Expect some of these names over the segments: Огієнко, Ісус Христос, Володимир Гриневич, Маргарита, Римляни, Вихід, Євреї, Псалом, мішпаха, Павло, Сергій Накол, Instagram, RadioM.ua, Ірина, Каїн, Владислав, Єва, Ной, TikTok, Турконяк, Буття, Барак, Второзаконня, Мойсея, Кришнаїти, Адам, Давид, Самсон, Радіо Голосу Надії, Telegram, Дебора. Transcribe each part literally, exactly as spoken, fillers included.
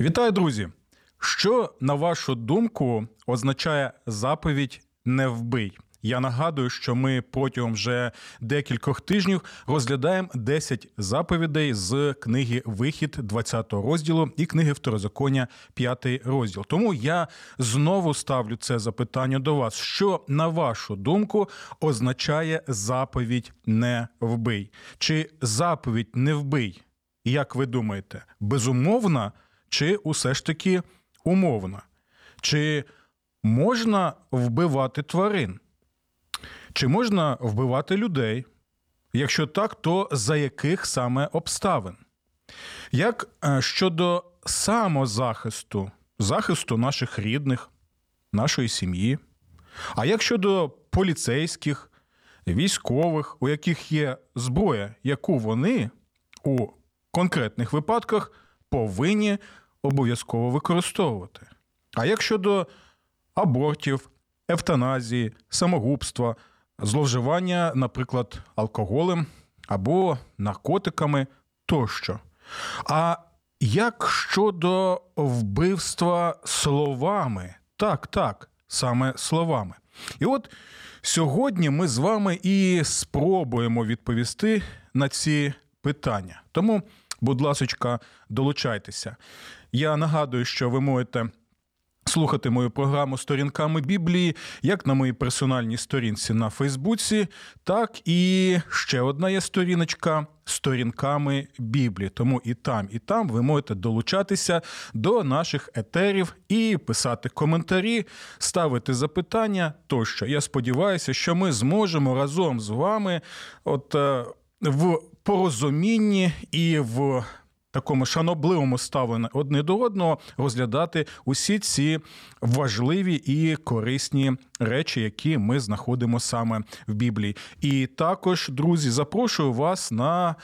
Вітаю, друзі! Що, на вашу думку, означає заповідь «Не вбий»? Я нагадую, що ми протягом вже декількох тижнів розглядаємо десять заповідей з книги «Вихід» двадцятого розділу і книги «Второзаконня» п'ятий розділ. Тому я знову ставлю це запитання до вас. Що, на вашу думку, означає заповідь «Не вбий»? Чи заповідь «Не вбий», як ви думаєте, безумовна чи усе ж таки умовна? Чи можна вбивати тварин? Чи можна вбивати людей? Якщо так, то за яких саме обставин? Як щодо самозахисту, захисту наших рідних, нашої сім'ї? А як щодо поліцейських, військових, у яких є зброя, яку вони у конкретних випадках повинні обов'язково використовувати? А як щодо абортів, евтаназії, самогубства, зловживання, наприклад, алкоголем або наркотиками тощо? А як щодо вбивства словами? Так, так, саме словами. І от сьогодні ми з вами і спробуємо відповісти на ці питання. Тому, будь ласочка, долучайтеся. Я нагадую, що ви можете слухати мою програму «Сторінками Біблії» як на моїй персональній сторінці на Фейсбуці, так і ще одна є сторіночка «Сторінками Біблії». Тому і там, і там ви можете долучатися до наших етерів і писати коментарі, ставити запитання тощо. Я сподіваюся, що ми зможемо разом з вами от в порозумінні і в такому шанобливому ставленні одне до одного розглядати усі ці важливі і корисні речі, які ми знаходимо саме в Біблії. І також, друзі, запрошую вас на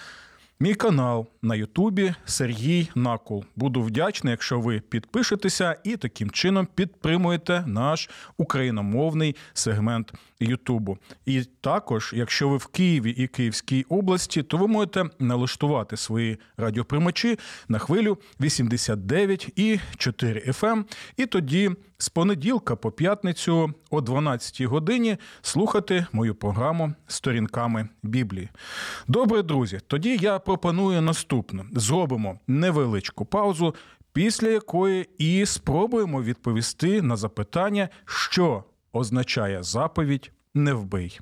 мій канал на Ютубі Сергій Накол. Буду вдячний, якщо ви підпишетеся і таким чином підтримуєте наш україномовний сегмент Ютубу. І також, якщо ви в Києві і Київській області, то ви можете налаштувати свої радіоприймачі на хвилю вісімдесят дев'ять і чотири еф ем. І тоді з понеділка по п'ятницю о дванадцятій годині слухати мою програму «Сторінками Біблії». Добре, друзі, тоді я пропоную наступне. Зробимо невеличку паузу, після якої і спробуємо відповісти на запитання, що означає заповідь «Не вбий».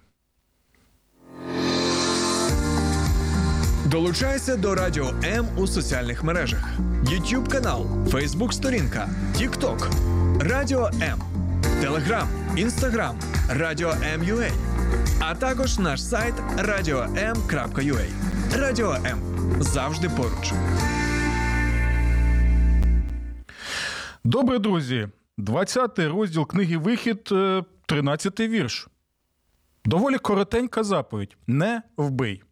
Долучайся до Радіо М у соціальних мережах. YouTube канал, Facebook сторінка, TikTok, Радіо М, Telegram, Instagram, радіо ем крапка ю а, а також наш сайт радіо ем крапка ю а. Радіо М. Завжди поруч. Добре, друзі. двадцятий розділ книги «Вихід», тринадцятий вірш. Доволі коротенька заповідь. Не вбий.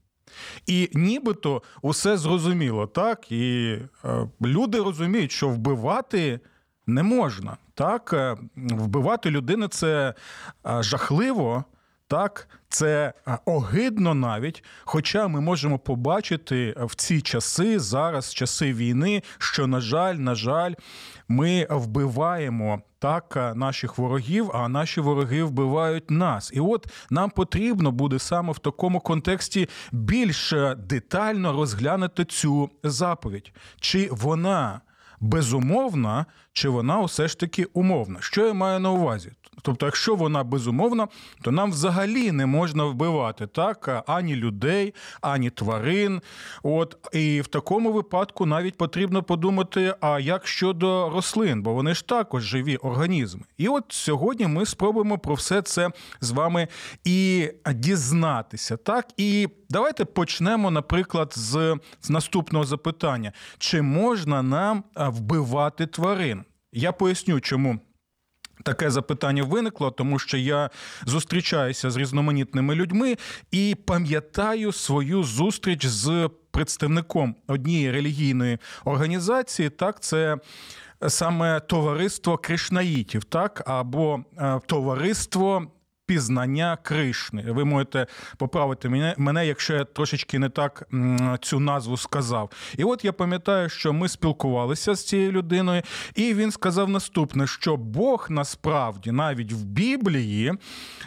І нібито усе зрозуміло, так? І е, люди розуміють, що вбивати не можна, так? Вбивати людину – це жахливо, так? Це огидно навіть, хоча ми можемо побачити в ці часи, зараз, часи війни, що, на жаль, на жаль, ми вбиваємо, так, наших ворогів, а наші вороги вбивають нас. І от нам потрібно буде саме в такому контексті більш детально розглянути цю заповідь. Чи вона безумовна, чи вона усе ж таки умовна? Що я маю на увазі? Тобто, якщо вона безумовна, то нам взагалі не можна вбивати, так, ані людей, ані тварин. От, і в такому випадку навіть потрібно подумати, а як щодо рослин, бо вони ж також живі організми. І от сьогодні ми спробуємо про все це з вами і дізнатися, так, і Давайте почнемо, наприклад, з, з наступного запитання. Чи можна нам вбивати тварин? Я поясню, чому таке запитання виникло, тому що я зустрічаюся з різноманітними людьми і пам'ятаю свою зустріч з представником однієї релігійної організації, так, це саме товариство кришнаїтів, так, або товариство пізнання Кришни. Ви можете поправити мене, мене, якщо я трошечки не так цю назву сказав. І от я пам'ятаю, що ми спілкувалися з цією людиною, і він сказав наступне, що Бог насправді навіть в Біблії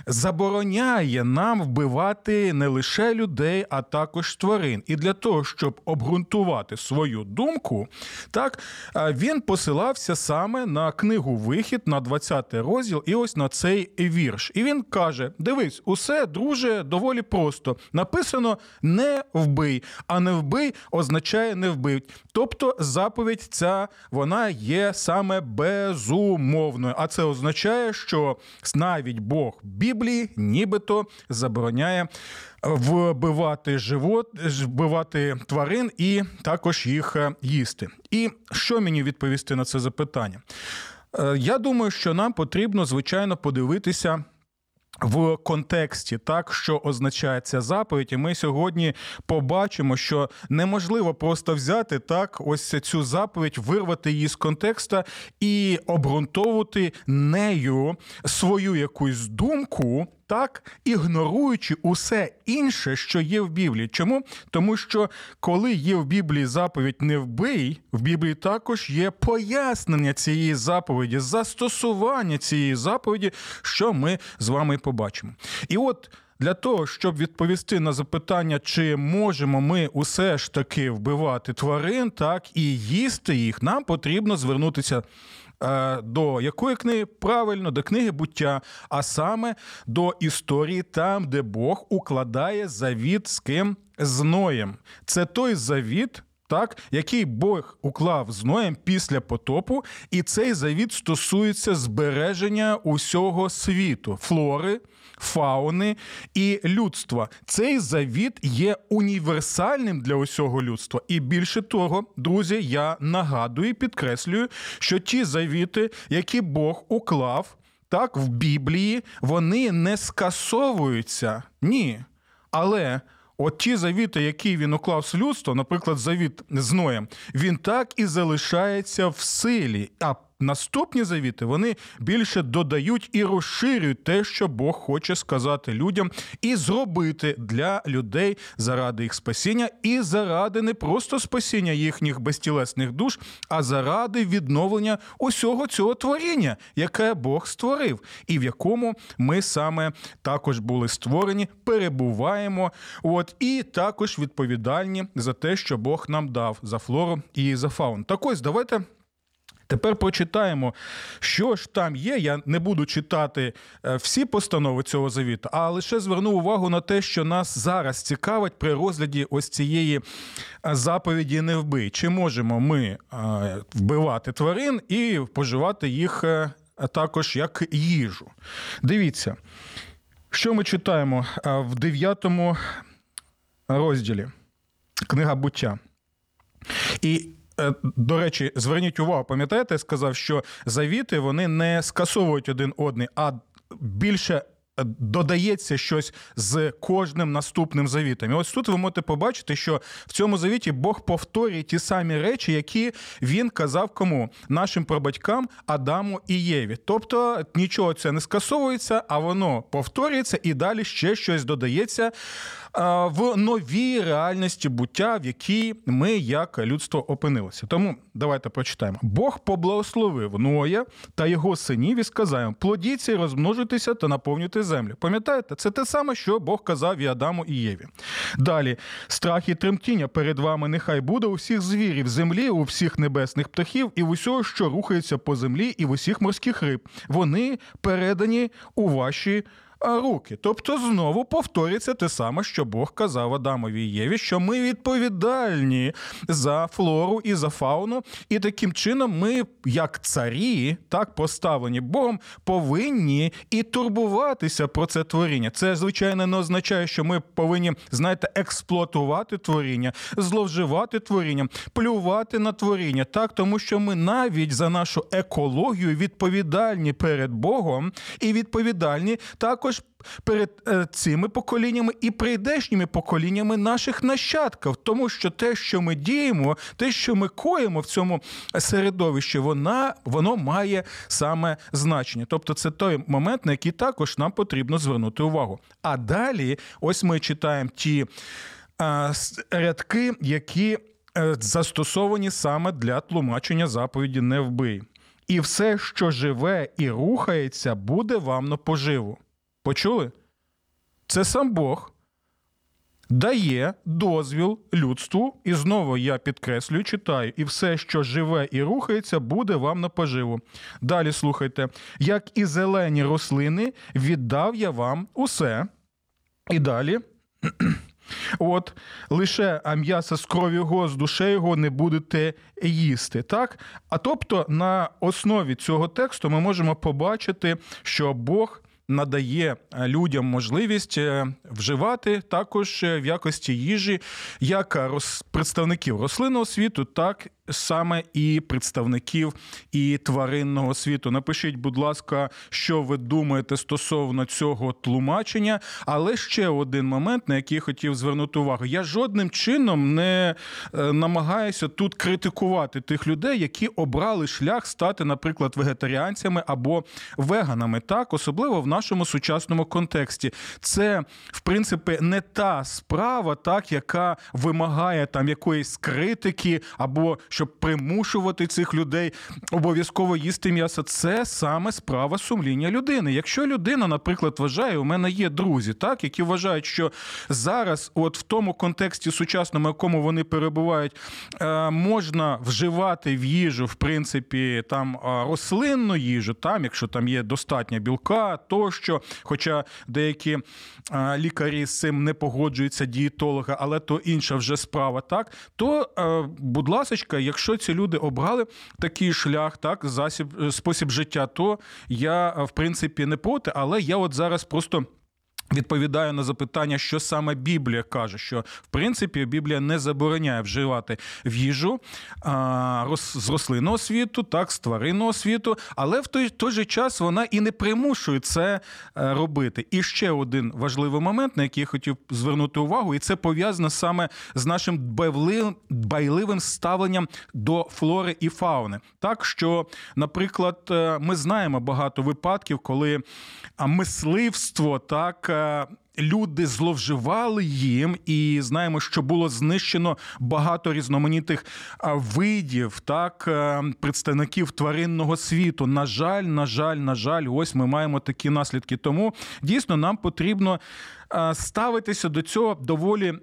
забороняє нам вбивати не лише людей, а також тварин. І для того, щоб обґрунтувати свою думку, так, він посилався саме на книгу «Вихід», на двадцятий розділ, і ось на цей вірш. І він каже, дивись, усе, друже, доволі просто. Написано «не вбий», а «не вбий» означає «не вбий». Тобто заповідь ця, вона є саме безумовною. А це означає, що навіть Бог Біблії нібито забороняє вбивати живот, вбивати тварин і також їх їсти. І що мені відповісти на це запитання? Я думаю, що нам потрібно, звичайно, подивитися в контексті, так, що означає ця заповідь, і ми сьогодні побачимо, що неможливо просто взяти так, ось цю заповідь, вирвати її з контекста і обґрунтовувати нею свою якусь думку, так, ігноруючи усе інше, що є в Біблії. Чому? Тому що, коли є в Біблії заповідь «не вбий», в Біблії також є пояснення цієї заповіді, застосування цієї заповіді, що ми з вами побачимо. І от для того, щоб відповісти на запитання, чи можемо ми усе ж таки вбивати тварин, так, і їсти їх, нам потрібно звернутися до якої книги? Правильно, до книги «Буття», а саме до історії там, де Бог укладає завіт з ким? З Ноєм. Це той завіт, так, який Бог уклав з Ноєм після потопу, і цей завіт стосується збереження усього світу, флори, фауни і людства. Цей завіт є універсальним для усього людства. І більше того, друзі, я нагадую і підкреслюю, що ті завіти, які Бог уклав, так, в Біблії, вони не скасовуються. Ні. Але от ті завіти, які він уклав з людством, наприклад, завіт з Ноєм, він так і залишається в силі. А наступні завіти, вони більше додають і розширюють те, що Бог хоче сказати людям і зробити для людей заради їх спасіння і заради не просто спасіння їхніх безтілесних душ, а заради відновлення усього цього творіння, яке Бог створив і в якому ми саме також були створені, перебуваємо, от, і також відповідальні за те, що Бог нам дав, за флору і за фауну. Так ось, давайте тепер прочитаємо, що ж там є. Я не буду читати всі постанови цього завіту, а лише зверну увагу на те, що нас зараз цікавить при розгляді ось цієї заповіді «Не вбий». Чи можемо ми вбивати тварин і поживати їх також як їжу? Дивіться, що ми читаємо в дев'ятому розділі книга «Буття». І до речі, зверніть увагу, пам'ятаєте, я сказав, що завіти, вони не скасовують один одний, а більше додається щось з кожним наступним завітом. І ось тут ви можете побачити, що в цьому завіті Бог повторює ті самі речі, які він казав кому? Нашим прабатькам Адаму і Єві. Тобто нічого це не скасовується, а воно повторюється і далі ще щось додається в новій реальності буття, в якій ми як людство опинилися. Тому давайте прочитаємо. «Бог поблагословив Ноя та його синів і сказав їм, плодіться і розмножуйтеся та наповнюйте землю». Пам'ятаєте? Це те саме, що Бог казав і Адаму, і Єві. Далі. «Страх і тремтіння перед вами нехай буде у всіх звірів землі, у всіх небесних птахів і в усього, що рухається по землі, і в усіх морських риб. Вони передані у ваші руки. Тобто знову повторюється те саме, що Бог казав Адамові і Єві, що ми відповідальні за флору і за фауну, і таким чином ми, як царі, так поставлені Богом, повинні і турбуватися про це творіння. Це, звичайно, не означає, що ми повинні, знаєте, експлуатувати творіння, зловживати творінням, плювати на творіння, так, тому що ми навіть за нашу екологію відповідальні перед Богом і відповідальні також перед цими поколіннями і прийдешніми поколіннями наших нащадків. Тому що те, що ми діємо, те, що ми коїмо в цьому середовищі, вона, воно має саме значення. Тобто це той момент, на який також нам потрібно звернути увагу. А далі ось ми читаємо ті а, рядки, які застосовані саме для тлумачення заповіді «Не вбий». І все, що живе і рухається, буде вам на поживу. Почули? Це сам Бог дає дозвіл людству, і знову я підкреслюю, читаю, і все, що живе і рухається, буде вам на поживу. Далі слухайте. Як і зелені рослини, віддав я вам усе. І далі... От, лише а м'ясо з крові його, з душею його не будете їсти, так? А тобто на основі цього тексту ми можемо побачити, що Бог надає людям можливість вживати також в якості їжі як представників рослинного світу, так саме і представників і тваринного світу. Напишіть, будь ласка, що ви думаєте стосовно цього тлумачення. Але ще один момент, на який хотів звернути увагу. Я жодним чином не намагаюся тут критикувати тих людей, які обрали шлях стати, наприклад, вегетаріанцями або веганами, так, особливо в нашому сучасному контексті. Це, в принципі, не та справа, так, яка вимагає там якоїсь критики або щоб примушувати цих людей обов'язково їсти м'ясо. Це саме справа сумління людини. Якщо людина, наприклад, вважає, у мене є друзі, так, які вважають, що зараз, от в тому контексті сучасному, в якому вони перебувають, можна вживати в їжу, в принципі, там рослинну їжу, там, якщо там є достатньо білка, тощо, хоча деякі лікарі з цим не погоджуються, дієтологи, але то інша вже справа, так, то, будь ласочка, якщо ці люди обрали такий шлях, так, засіб, спосіб життя, то я, в принципі, не проти, але я от зараз просто відповідаю на запитання, що саме Біблія каже, що, в принципі, Біблія не забороняє вживати в їжу а, роз, з рослинного світу, так, з тваринного світу, але в той, той же час вона і не примушує це а, робити. І ще один важливий момент, на який я хотів звернути увагу, і це пов'язано саме з нашим дбайливим, дбайливим ставленням до флори і фауни. Так, що, наприклад, ми знаємо багато випадків, коли мисливство, так, люди зловживали їм, і знаємо, що було знищено багато різноманітних видів, так, представників тваринного світу. На жаль, на жаль, на жаль, ось ми маємо такі наслідки. Тому дійсно нам потрібно ставитися до цього доволі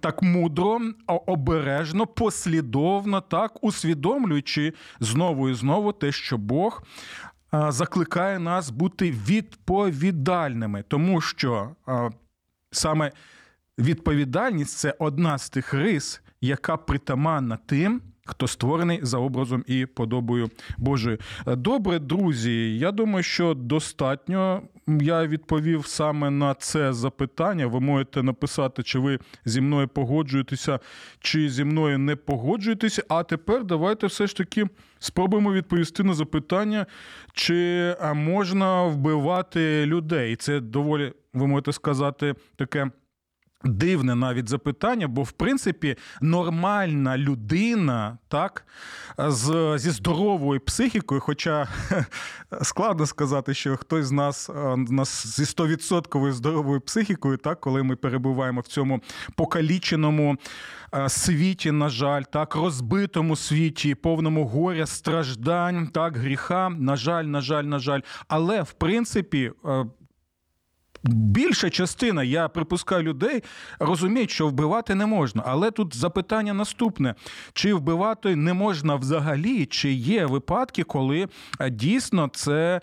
так мудро, обережно, послідовно, так, усвідомлюючи знову і знову те, що Бог закликає нас бути відповідальними, тому що а, саме відповідальність – це одна з тих рис, яка притаманна тим, хто створений за образом і подобою Божою. Добре, друзі, я думаю, що достатньо я відповів саме на це запитання. Ви можете написати, чи ви зі мною погоджуєтеся, чи зі мною не погоджуєтеся. А тепер давайте все ж таки спробуємо відповісти на запитання, чи можна вбивати людей. Це доволі, ви можете сказати, таке дивне навіть запитання, бо, в принципі, нормальна людина, так, з, зі здоровою психікою, хоча складно сказати, що хтось з нас, нас зі сто відсотків здоровою психікою, так, коли ми перебуваємо в цьому покаліченому світі, на жаль, так, розбитому світі, повному горя, страждань, так, гріха, на жаль, на жаль, на жаль. Але, в принципі, більша частина, я припускаю, людей розуміють, що вбивати не можна. Але тут запитання наступне. Чи вбивати не можна взагалі? Чи є випадки, коли дійсно це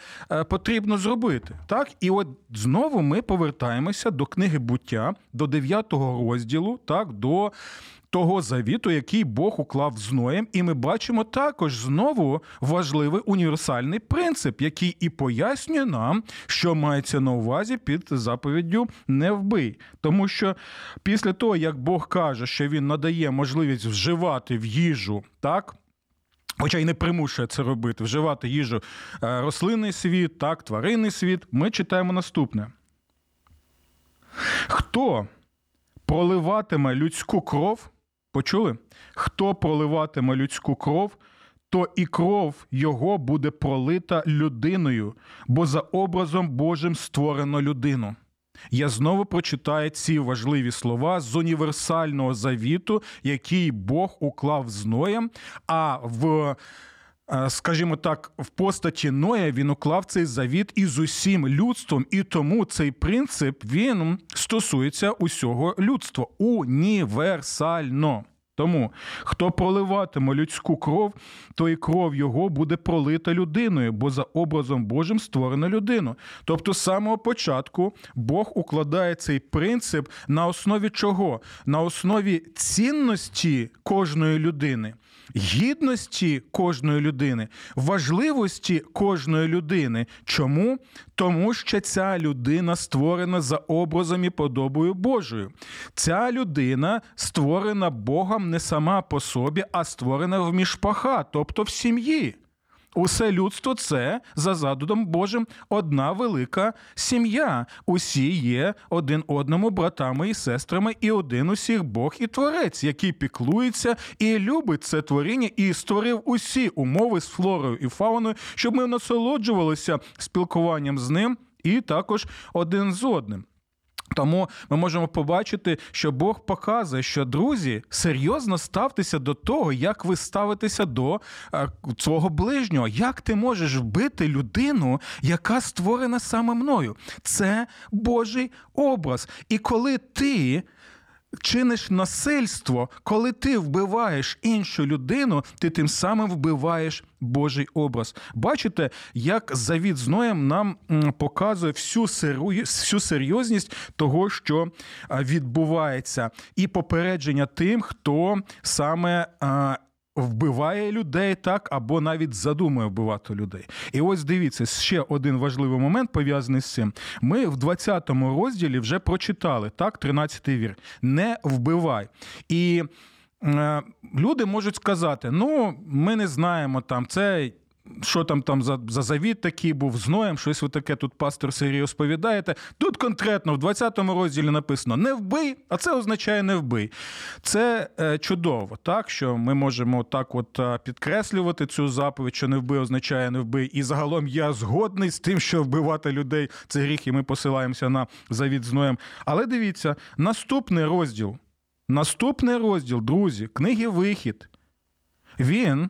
потрібно зробити? Так? І от знову ми повертаємося до книги «Буття», до дев'ятого розділу, так, до того завіту, який Бог уклав з Ноєм. І ми бачимо також знову важливий універсальний принцип, який і пояснює нам, що мається на увазі під заповіддю «не вбий». Тому що після того, як Бог каже, що він надає можливість вживати в їжу, так, хоча й не примушує це робити, вживати їжу рослинний світ, так, тваринний світ, ми читаємо наступне. Хто проливатиме людську кров, почули? Хто проливатиме людську кров, то і кров його буде пролита людиною, бо за образом Божим створено людину. Я знову прочитаю ці важливі слова з універсального завіту, який Бог уклав з Ноєм, а в, скажімо так, в постаті Ноя він уклав цей завіт із усім людством, і тому цей принцип, він стосується усього людства. Універсально. Тому, хто проливатиме людську кров, то і кров його буде пролита людиною, бо за образом Божим створено людину. Тобто з самого початку Бог укладає цей принцип на основі чого? На основі цінності кожної людини, гідності кожної людини, важливості кожної людини. Чому? Тому що ця людина створена за образом і подобою Божою. Ця людина створена Богом не сама по собі, а створена в мішпаха, тобто в сім'ї. Усе людство – це, за задумом Божим, одна велика сім'я. Усі є один одному братами і сестрами, і один усіх Бог і Творець, який піклується і любить це творіння, і створив усі умови з флорою і фауною, щоб ми насолоджувалися спілкуванням з ним і також один з одним. Тому ми можемо побачити, що Бог показує, що, друзі, серйозно ставтеся до того, як ви ставитеся до свого ближнього. Як ти можеш вбити людину, яка створена саме мною? Це Божий образ. І коли ти чиниш насильство, коли ти вбиваєш іншу людину, ти тим самим вбиваєш Божий образ. Бачите, як завіт з Ноєм нам показує всю всю серйозність того, що відбувається, і попередження тим, хто саме вбиває людей, так, або навіть задумує вбивати людей. І ось дивіться, ще один важливий момент пов'язаний з цим. Ми в двадцятому розділі вже прочитали, так, тринадцятий вірш. Не вбивай. І е, люди можуть сказати, ну, ми не знаємо, там, це... Що там, там за, за завіт такий був з Ноєм, щось ви таке тут, пастор Сергій, розповідаєте. Тут конкретно в двадцятому розділі написано «не вбий», а це означає «не вбий». Це е, чудово, так, що ми можемо так от підкреслювати цю заповідь, що «не вбий» означає «не вбий». І загалом я згодний з тим, що вбивати людей – це гріх, і ми посилаємося на завіт з Ноєм. Але дивіться, наступний розділ, наступний розділ, друзі, книги «Вихід», він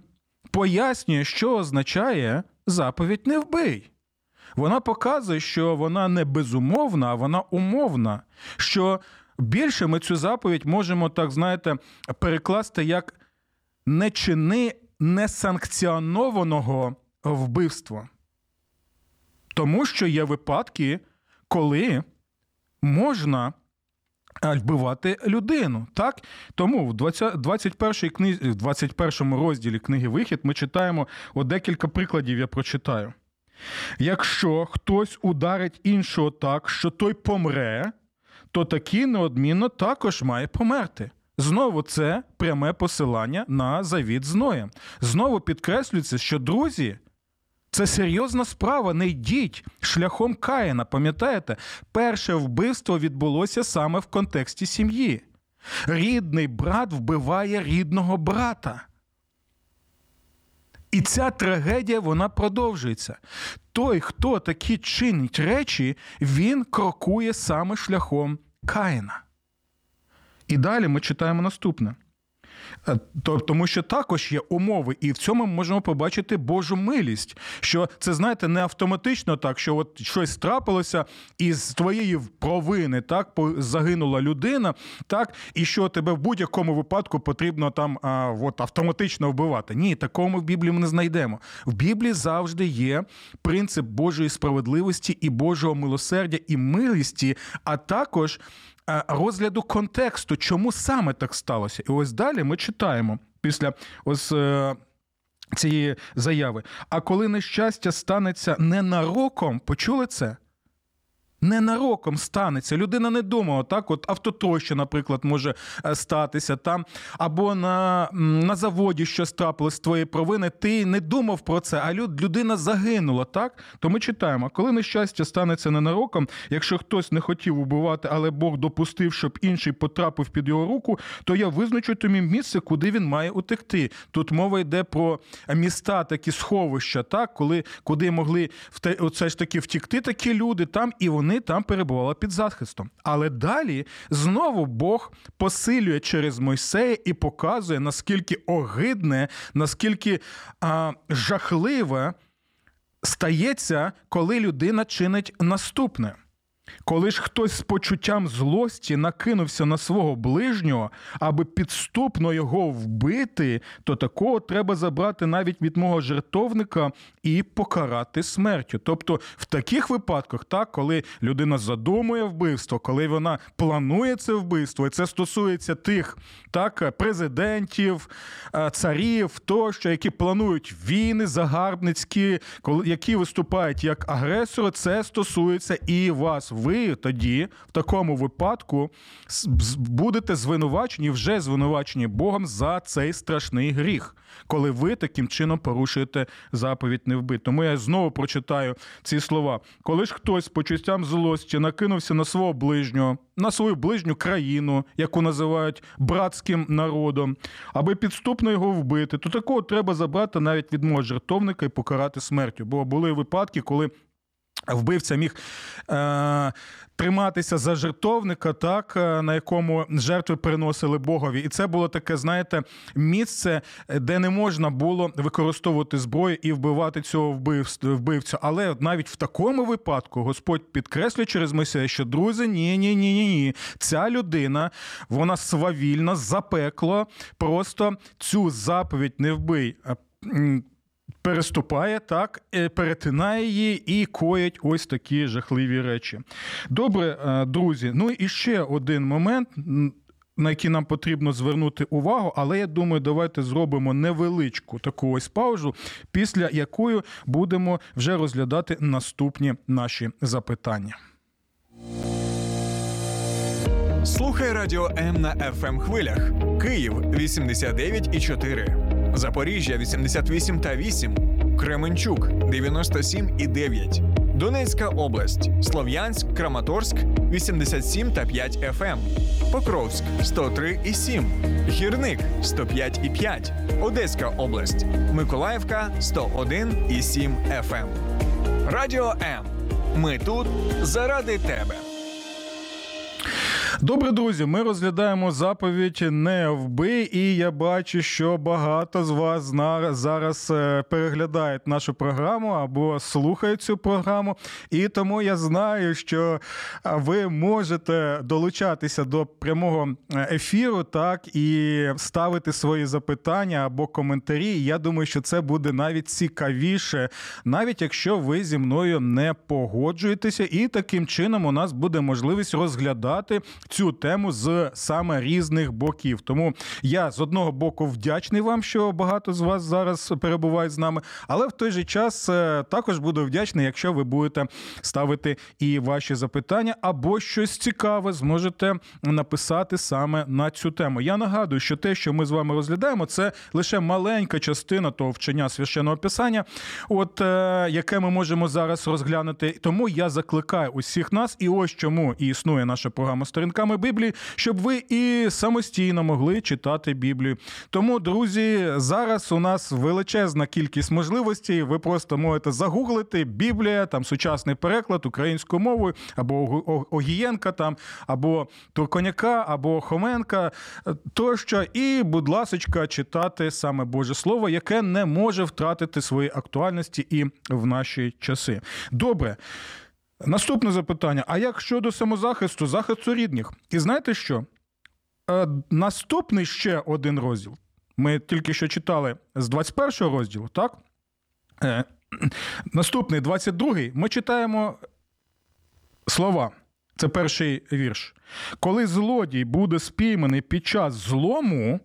пояснює, що означає заповідь «не вбий». Вона показує, що вона не безумовна, а вона умовна. Що більше ми цю заповідь можемо, так знаєте, перекласти як «не чини несанкціонованого вбивства». Тому що є випадки, коли можна вбивати людину, так? Тому в двадцять першому, книз... двадцять першому розділі книги «Вихід» ми читаємо, от декілька прикладів я прочитаю. Якщо хтось ударить іншого так, що той помре, то такий неодмінно також має померти. Знову це пряме посилання на завіт з Ноєм. Знову підкреслюється, що, друзі, це серйозна справа, не йдіть шляхом Каїна, пам'ятаєте? Перше вбивство відбулося саме в контексті сім'ї. Рідний брат вбиває рідного брата. І ця трагедія, вона продовжується. Той, хто такі чинить речі, він крокує саме шляхом Каїна. І далі ми читаємо наступне. Тому що також є умови, і в цьому ми можемо побачити Божу милість, що це, знаєте, не автоматично так, що от щось трапилося із твоєї провини, так, загинула людина, так, і що тебе в будь-якому випадку потрібно там а, от, автоматично вбивати. Ні, такому в Біблії ми не знайдемо. В Біблії завжди є принцип Божої справедливості і Божого милосердя і милості, а також розгляду контексту, чому саме так сталося. І ось далі ми читаємо після ось цієї заяви. А коли нещастя станеться ненароком, почули це? Ненароком станеться. Людина не думала, так, от автотроща, наприклад, може статися там, або на, на заводі щось трапилось з твоєї провини, ти не думав про це, а люд, людина загинула, так? То ми читаємо, коли нещастя станеться ненароком, якщо хтось не хотів убивати, але Бог допустив, щоб інший потрапив під його руку, то я визначу тобі місце, куди він має утекти. Тут мова йде про міста, такі сховища, так, коли, куди могли все ж таки втікти такі люди там, і вони там перебувала під захистом. Але далі знову Бог посилює через Мойсея і показує, наскільки огидне, наскільки а, жахливе стається, коли людина чинить наступне. Коли ж хтось з почуттям злості накинувся на свого ближнього, аби підступно його вбити, то такого треба забрати навіть від мого жертовника і покарати смертю. Тобто в таких випадках, так, коли людина задумує вбивство, коли вона планує це вбивство, і це стосується тих, так, президентів, царів, тощо, які планують війни загарбницькі, які виступають як агресори, це стосується і вас. Ви тоді в такому випадку будете звинувачені, вже звинувачені Богом за цей страшний гріх, коли ви таким чином порушуєте заповідь не вбити. Тому я знову прочитаю ці слова. Коли ж хтось по почуттям злості накинувся на свого ближнього, на свою ближню країну, яку називають братським народом, аби підступно його вбити, то такого треба забрати навіть від мого жертовника і покарати смертю. Бо були випадки, коли вбивця міг е, триматися за жертовника, так, на якому жертви приносили Богові. І це було таке, знаєте, місце, де не можна було використовувати зброю і вбивати цього вбивцю. Але навіть в такому випадку Господь підкреслює через Мойсея, що, друзі, ні-ні-ні-ні, ця людина, вона свавільно, запекло, просто цю заповідь не вбий, переступає, так, перетинає її і коїть ось такі жахливі речі. Добре, друзі, ну і ще один момент, на який нам потрібно звернути увагу, але я думаю, давайте зробимо невеличку таку ось паузу, після якої будемо вже розглядати наступні наші запитання. Слухай Радіо М на еф ем хвилях. Київ вісімдесят дев'ять і чотири. Запоріжжя вісімдесят вісім та вісім, Кременчук дев'яносто сім і дев'ять, Донецька область, Слов'янськ, Краматорськ вісімдесят сім та п'ять еф ем, Покровськ сто три і сім, Гірник сто п'ять і п'ять, Одеська область, Миколаївка сто один і сім еф ем. Радіо М. Ми тут заради тебе. Добре, друзі, ми розглядаємо заповідь «Не вбий», і я бачу, що багато з вас зараз переглядають нашу програму або слухають цю програму, і тому я знаю, що ви можете долучатися до прямого ефіру, так, і ставити свої запитання або коментарі. Я думаю, що це буде навіть цікавіше, навіть якщо ви зі мною не погоджуєтеся, і таким чином у нас буде можливість розглядати цю тему з саме різних боків. Тому я, з одного боку, вдячний вам, що багато з вас зараз перебувають з нами, але в той же час також буду вдячний, якщо ви будете ставити і ваші запитання, або щось цікаве зможете написати саме на цю тему. Я нагадую, що те, що ми з вами розглядаємо, це лише маленька частина того вчення Священного Писання, от, яке ми можемо зараз розглянути. Тому я закликаю усіх нас, і ось чому і існує наша програма «Сторінка книжками Біблії, щоб ви і самостійно могли читати Біблію. Тому, друзі, зараз у нас величезна кількість можливостей. Ви просто можете загуглити Біблія, там сучасний переклад українською мовою, або Огієнка, там, або Турконяка, або Хоменка, тощо. І, будь ласочка, читати саме Боже Слово, яке не може втратити своєї актуальності і в наші часи. Добре. Наступне запитання. А як щодо самозахисту, захисту рідних? І знаєте що? Е, наступний ще один розділ. Ми тільки що читали з двадцять першого розділу, так? Е, наступний, двадцять другий, ми читаємо слова. Це перший вірш. Коли злодій буде спійманий під час злому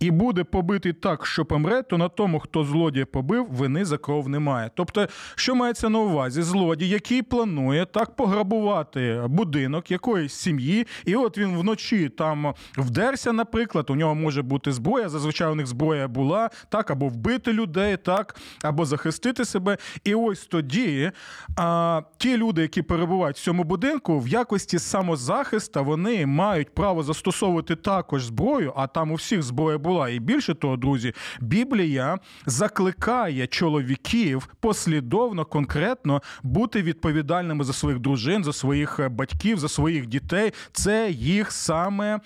і буде побитий так, що помре, то на тому, хто злодія побив, вини за кров немає. Тобто, що мається на увазі? Злодій, який планує так пограбувати будинок якоїсь сім'ї, і от він вночі там вдерся, наприклад, у нього може бути зброя, зазвичай у них зброя була, так, або вбити людей, так, або захистити себе. І ось тоді а, ті люди, які перебувають в цьому будинку, в якості самозахисту вони мають право застосовувати також зброю, а там у всіх зброя була. І більше того, друзі, Біблія закликає чоловіків послідовно, конкретно бути відповідальними за своїх дружин, за своїх батьків, за своїх дітей. Це їх саме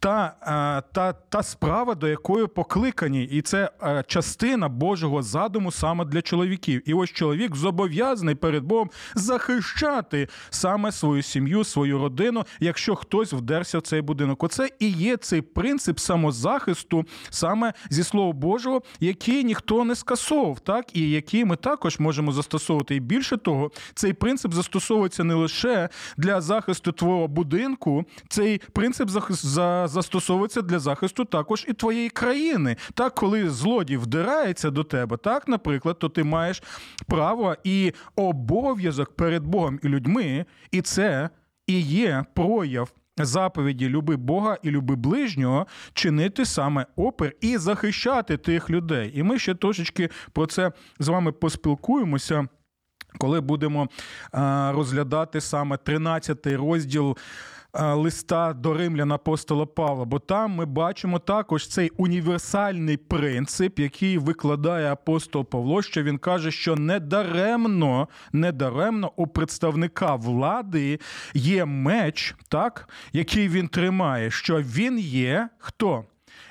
та, та, та справа, до якої покликані. І це частина Божого задуму саме для чоловіків. І ось чоловік зобов'язаний перед Богом захищати саме свою сім'ю, свою родину, якщо хтось вдерся в цей будинок. Оце і є цей принцип самозахисту, саме зі Слова Божого, який ніхто не скасовував, так, і який ми також можемо застосовувати. І більше того, цей принцип застосовується не лише для захисту твого будинку, цей принцип застосовується для захисту також і твоєї країни. Так, коли злодій вдирається до тебе, так, наприклад, то ти маєш право і обов'язок перед Богом і людьми, і це і є прояв заповіді «Люби Бога і люби ближнього» чинити саме опір і захищати тих людей. І ми ще трошечки про це з вами поспілкуємося, коли будемо розглядати саме тринадцятий розділ листа до Римлян апостола Павла, бо там ми бачимо також цей універсальний принцип, який викладає апостол Павло, що він каже, що недаремно, недаремно у представника влади є меч, так, який він тримає, що він є хто?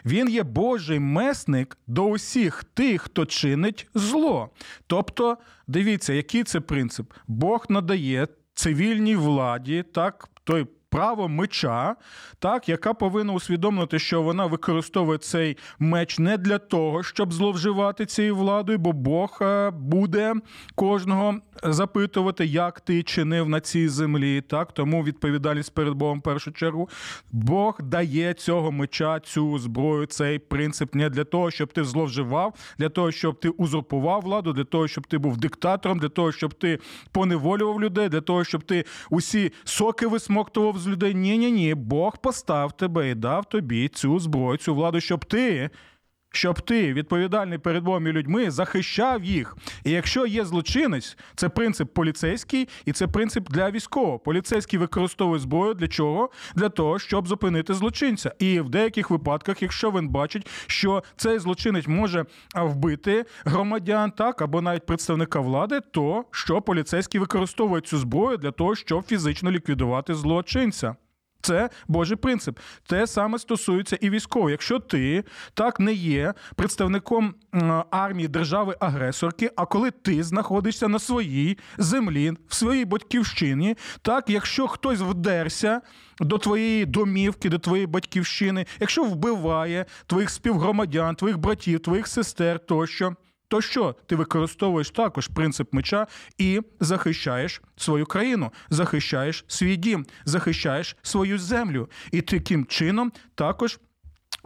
Він є Божий месник до усіх тих, хто чинить зло. Тобто, дивіться, який це принцип. Бог надає цивільній владі, так, той право меча, так, яка повинна усвідомити, що вона використовує цей меч не для того, щоб зловживати цією владою, бо Бог буде кожного запитувати, як ти чинив на цій землі, так, тому відповідальність перед Богом в першу чергу. Бог дає цього меча, цю зброю, цей принцип не для того, щоб ти зловживав, для того, щоб ти узурпував владу, для того, щоб ти був диктатором, для того, щоб ти поневолював людей, для того, щоб ти усі соки висмоктував з людей. Ні-ні-ні, Бог постав тебе і дав тобі цю зброю, цю владу, щоб ти, щоб ти, відповідальний перед Богом і людьми, захищав їх. І якщо є злочинець, це принцип поліцейський і це принцип для військового. Поліцейський використовує зброю для чого? Для того, щоб зупинити злочинця. І в деяких випадках, якщо він бачить, що цей злочинець може вбити громадян, так, або навіть представника влади, то що поліцейський використовує цю зброю для того, щоб фізично ліквідувати злочинця. Це Божий принцип. Те саме стосується і військових. Якщо ти так не є представником армії держави-агресорки, а коли ти знаходишся на своїй землі, в своїй батьківщині, так, якщо хтось вдерся до твоєї домівки, до твоєї батьківщини, якщо вбиває твоїх співгромадян, твоїх братів, твоїх сестер тощо, то що? Ти використовуєш також принцип меча і захищаєш свою країну, захищаєш свій дім, захищаєш свою землю. І таким чином також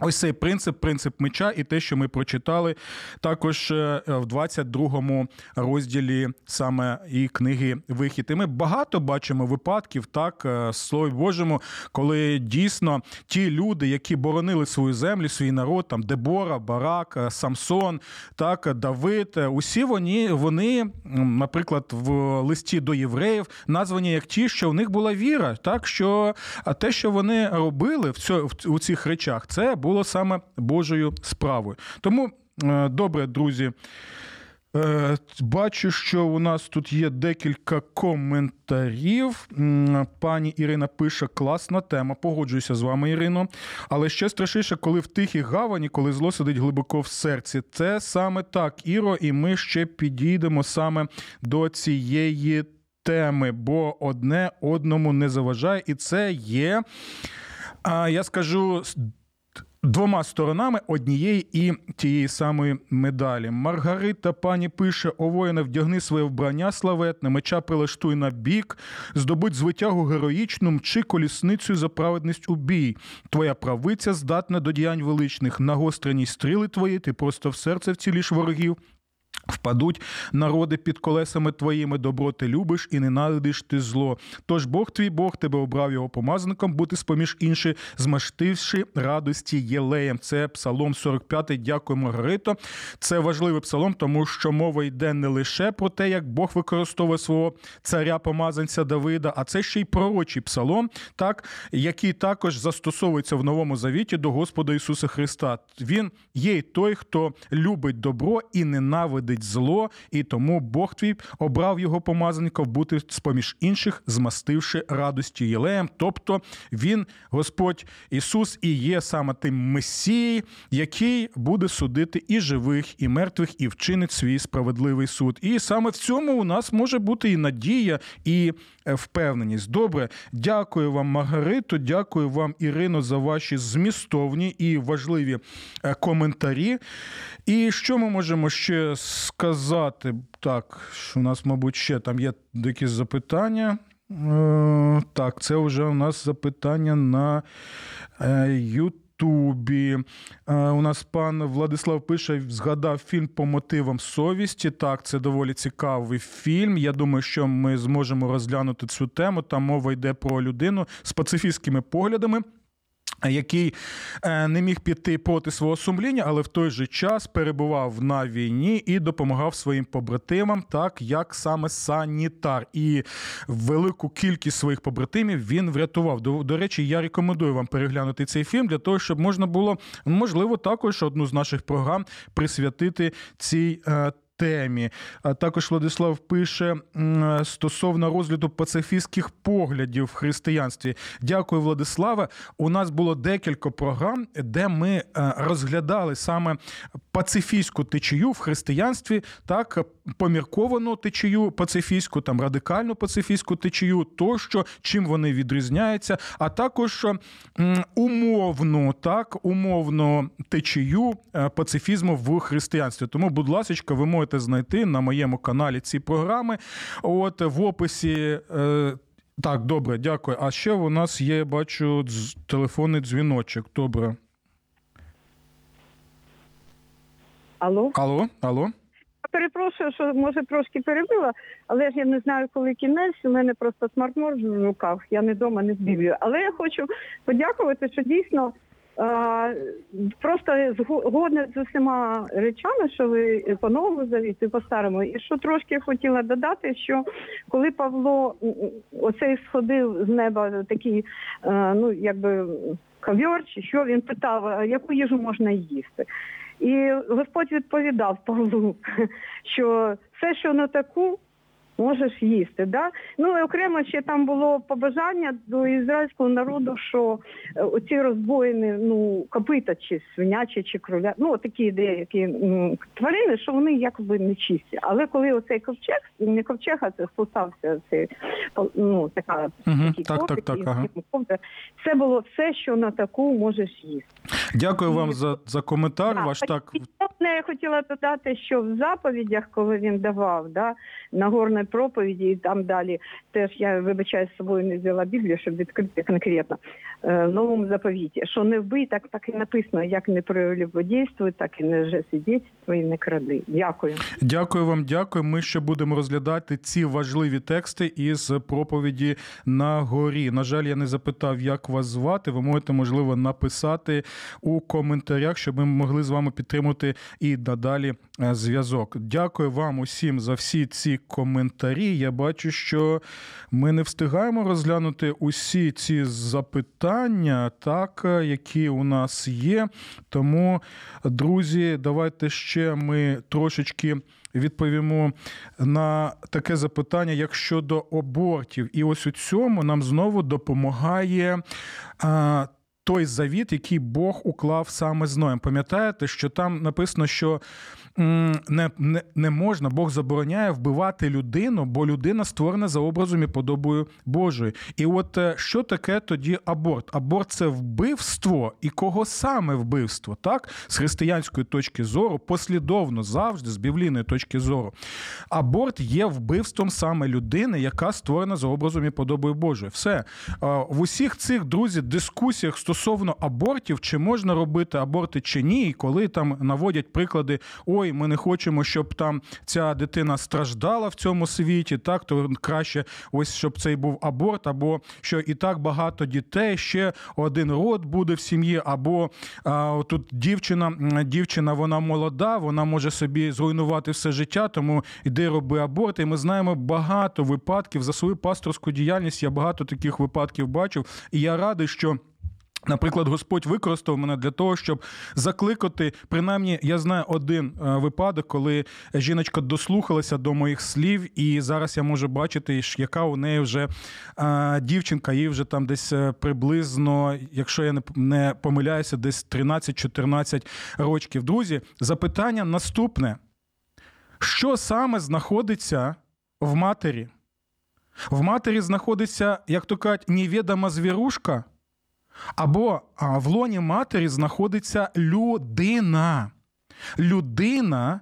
Ось цей принцип, принцип меча і те, що ми прочитали також в двадцять другому розділі саме і книги «Вихід». І ми багато бачимо випадків, так, слові Божому, коли дійсно ті люди, які боронили свою землю, свій народ, там Дебора, Барак, Самсон, так, Давид, усі вони, вони, наприклад, в листі до євреїв названі як ті, що в них була віра, так, що те, що вони робили в, цьо, в цих речах, це було було саме Божою справою. Тому, добре, друзі, бачу, що у нас тут є декілька коментарів. Пані Ірина пише, класна тема, погоджуюся з вами, Ірино. Але ще страшніше, коли в тихій гавані, коли зло сидить глибоко в серці. Це саме так, Іро, і ми ще підійдемо саме до цієї теми, бо одне одному не заважає. І це є, я скажу, двома сторонами однієї і тієї самої медалі. Маргарита, пані, пише, о воїне, вдягни своє вбрання славетне, меча прилаштуй на бік, здобудь звитягу героїчну, мчи колісницю за праведність у бій. Твоя правиця здатна до діянь величних, нагострені стріли твої, ти просто в серце вціліш ворогів. Впадуть народи під колесами твоїми, добро ти любиш і ненавидиш ти зло. Тож Бог твій Бог тебе обрав його помазником, бути споміж інші, змаштивши радості єлеєм. Це Псалом сорок п'ятий. Дякую, Маргарито. Це важливий псалом, тому що мова йде не лише про те, як Бог використовує свого царя-помазанця Давида, а це ще й пророчий псалом, так, який також застосовується в Новому Завіті до Господа Ісуса Христа. Він є й той, хто любить добро і ненавидить зло, і тому Бог твій обрав його помазанників бути з-поміж інших, змастивши радості єлеєм. Тобто він, Господь Ісус, і є саме тим Месією, який буде судити і живих, і мертвих, і вчинить свій справедливий суд. І саме в цьому у нас може бути і надія, і впевненість. Добре, дякую вам, Маргарито, дякую вам, Ірино, за ваші змістовні і важливі коментарі. І що ми можемо ще сказати? Так, у нас, мабуть, ще там є якісь запитання. Так, це вже у нас запитання на YouTube. Тубі. У нас пан Владислав пише, згадав фільм по мотивам совісті. Так, це доволі цікавий фільм. Я думаю, що ми зможемо розглянути цю тему. Там мова йде про людину з пацифістськими поглядами, який не міг піти проти свого сумління, але в той же час перебував на війні і допомагав своїм побратимам, так як саме санітар. І велику кількість своїх побратимів він врятував. До, до речі, я рекомендую вам переглянути цей фільм для того, щоб можна було, можливо, також одну з наших програм присвятити цій е, темі. А також Владислав пише стосовно розгляду пацифістських поглядів в християнстві. Дякую, Владиславе. У нас було декілька програм, де ми розглядали саме пацифістську течію в християнстві, так, помірковану течію пацифістську, там радикальну пацифістську течію, то, що, чим вони відрізняються, а також умовну, так, умовну течію пацифізму в християнстві. Тому, будь ласочка, ви можете знайти на моєму каналі ці програми. От в описі. Е, так, добре, дякую. А ще у нас є, бачу, дз, телефонний дзвіночок. Добре. Алло? Алло, алло. Я перепрошую, що може трошки перебила, але ж я не знаю, коли кінець. У мене просто смарт-морж в руках. Я не вдома, не з Біблією. Але я хочу подякувати, що дійсно просто згодна з усіма речами, що ви по Новому Завіту, по Старому. І що трошки хотіла додати, що коли Павло оцей сходив з неба такий, ну, якби ковьор, чи що, він питав, яку їжу можна їсти. І Господь відповідав Павлу, що все, що на таку, можеш їсти, да? Ну і окремо ще там було побажання до ізраїльського народу, що оці розбоїни, ну, копита чи свинячі, чи кроля, ну, такі деякі ну, тварини, що вони якби не чисті. Але коли оцей ковчег, не ковчег, а це спускався, це, ну, така, угу, такі так, копики, так, так, ага. Це було все, що на таку можеш їсти. Дякую вам і... за, за коментар. А, ваш так... Я хотіла додати, що в заповідях, коли він давав, да, Нагорної проповіді і там далі, теж я, вибачаю, з собою не взяла Біблію, щоб відкрити конкретно. в Новому заповіті, що не вбий, так, так і написано, як не прелюбодійствуй, так і не жесідійствуй, і не кради. Дякую. Дякую вам, дякую. Ми ще будемо розглядати ці важливі тексти із проповіді на горі. На жаль, я не запитав, як вас звати. Ви можете, можливо, написати у коментарях, щоб ми могли з вами підтримувати і надалі зв'язок. Дякую вам усім за всі ці коментарі. Я бачу, що ми не встигаємо розглянути усі ці запитання, так, які у нас є. Тому, друзі, давайте ще ми трошечки відповімо на таке запитання, як щодо абортів. І ось у цьому нам знову допомагає а, той завіт, який Бог уклав саме з Ноєм. Пам'ятаєте, що там написано, що Не, не, не можна, Бог забороняє вбивати людину, бо людина створена за образом і подобою Божою. І от що таке тоді аборт? Аборт – це вбивство, і кого саме вбивство, так? З християнської точки зору, послідовно, завжди, з біблійної точки зору. Аборт є вбивством саме людини, яка створена за образом і подобою Божою. Все. В усіх цих, друзі, дискусіях стосовно абортів, чи можна робити аборти, чи ні, і коли там наводять приклади, ой, ми не хочемо, щоб там ця дитина страждала в цьому світі, так, то краще ось, щоб цей був аборт, або що і так багато дітей, ще один род буде в сім'ї, або а, тут дівчина, дівчина, вона молода, вона може собі зруйнувати все життя, тому іди роби аборт. І ми знаємо багато випадків, за свою пасторську діяльність я багато таких випадків бачив, і я радий, що, наприклад, Господь використав мене для того, щоб закликати, принаймні, я знаю один випадок, коли жіночка дослухалася до моїх слів, і зараз я можу бачити, яка у неї вже а, дівчинка, їй вже там десь приблизно, якщо я не, не помиляюся, десь тринадцять-чотирнадцять рочків. Друзі, запитання наступне. Що саме знаходиться в матері? В матері знаходиться, як то кажуть, невідома звірушка, або в лоні матері знаходиться людина. Людина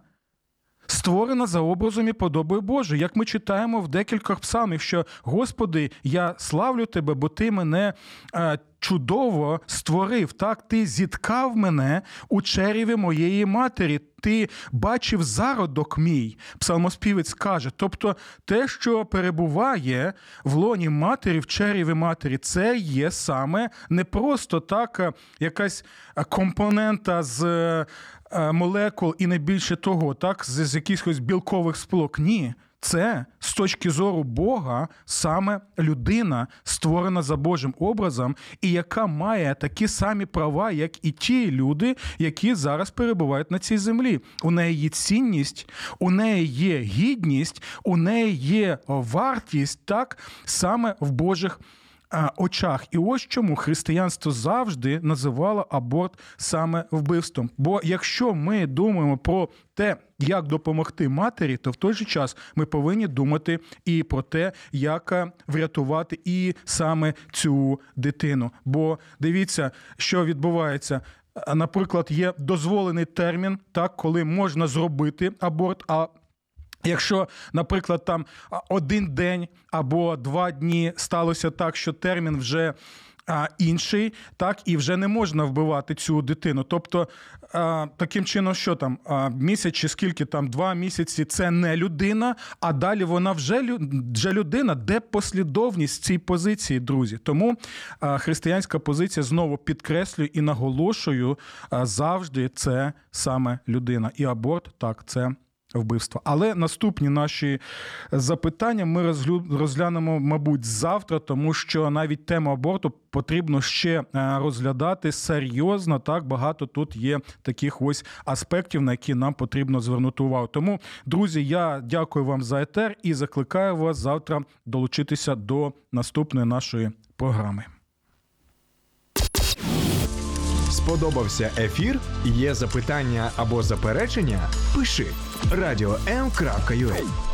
створена за образом і подобою Божою. Як ми читаємо в декількох псалмів, що «Господи, я славлю Тебе, бо Ти мене чудово створив, так, Ти зіткав мене у чреві моєї матері, Ти бачив зародок мій», псалмоспівець каже. Тобто те, що перебуває в лоні матері, в чреві матері, це є саме не просто так якась компонента з молекул і не більше того, так, з, з якихось білкових сполук. Ні. Це, з точки зору Бога, саме людина, створена за Божим образом, і яка має такі самі права, як і ті люди, які зараз перебувають на цій землі. У неї є цінність, у неї є гідність, у неї є вартість, так, саме в Божих очах. І ось чому християнство завжди називало аборт саме вбивством. Бо якщо ми думаємо про те, як допомогти матері, то в той же час ми повинні думати і про те, як врятувати і саме цю дитину. Бо дивіться, що відбувається. Наприклад, є дозволений термін, так, коли можна зробити аборт, а якщо, наприклад, там один день або два дні сталося так, що термін вже а, інший, так, і вже не можна вбивати цю дитину. Тобто, а, таким чином, що там, а, місяць чи скільки там, два місяці, це не людина, а далі вона вже, лю, вже людина. Де послідовність цій позиції, друзі? Тому а, християнська позиція, знову підкреслюю і наголошую, а, завжди це саме людина. І аборт, так, це вбивства. Але наступні наші запитання ми розглянемо, мабуть, завтра, тому що навіть тему аборту потрібно ще розглядати серйозно, так, багато тут є таких ось аспектів, на які нам потрібно звернути увагу. Тому, друзі, я дякую вам за етер і закликаю вас завтра долучитися до наступної нашої програми. Сподобався ефір? Є запитання або заперечення? Пиши радіо ем крапка ю а.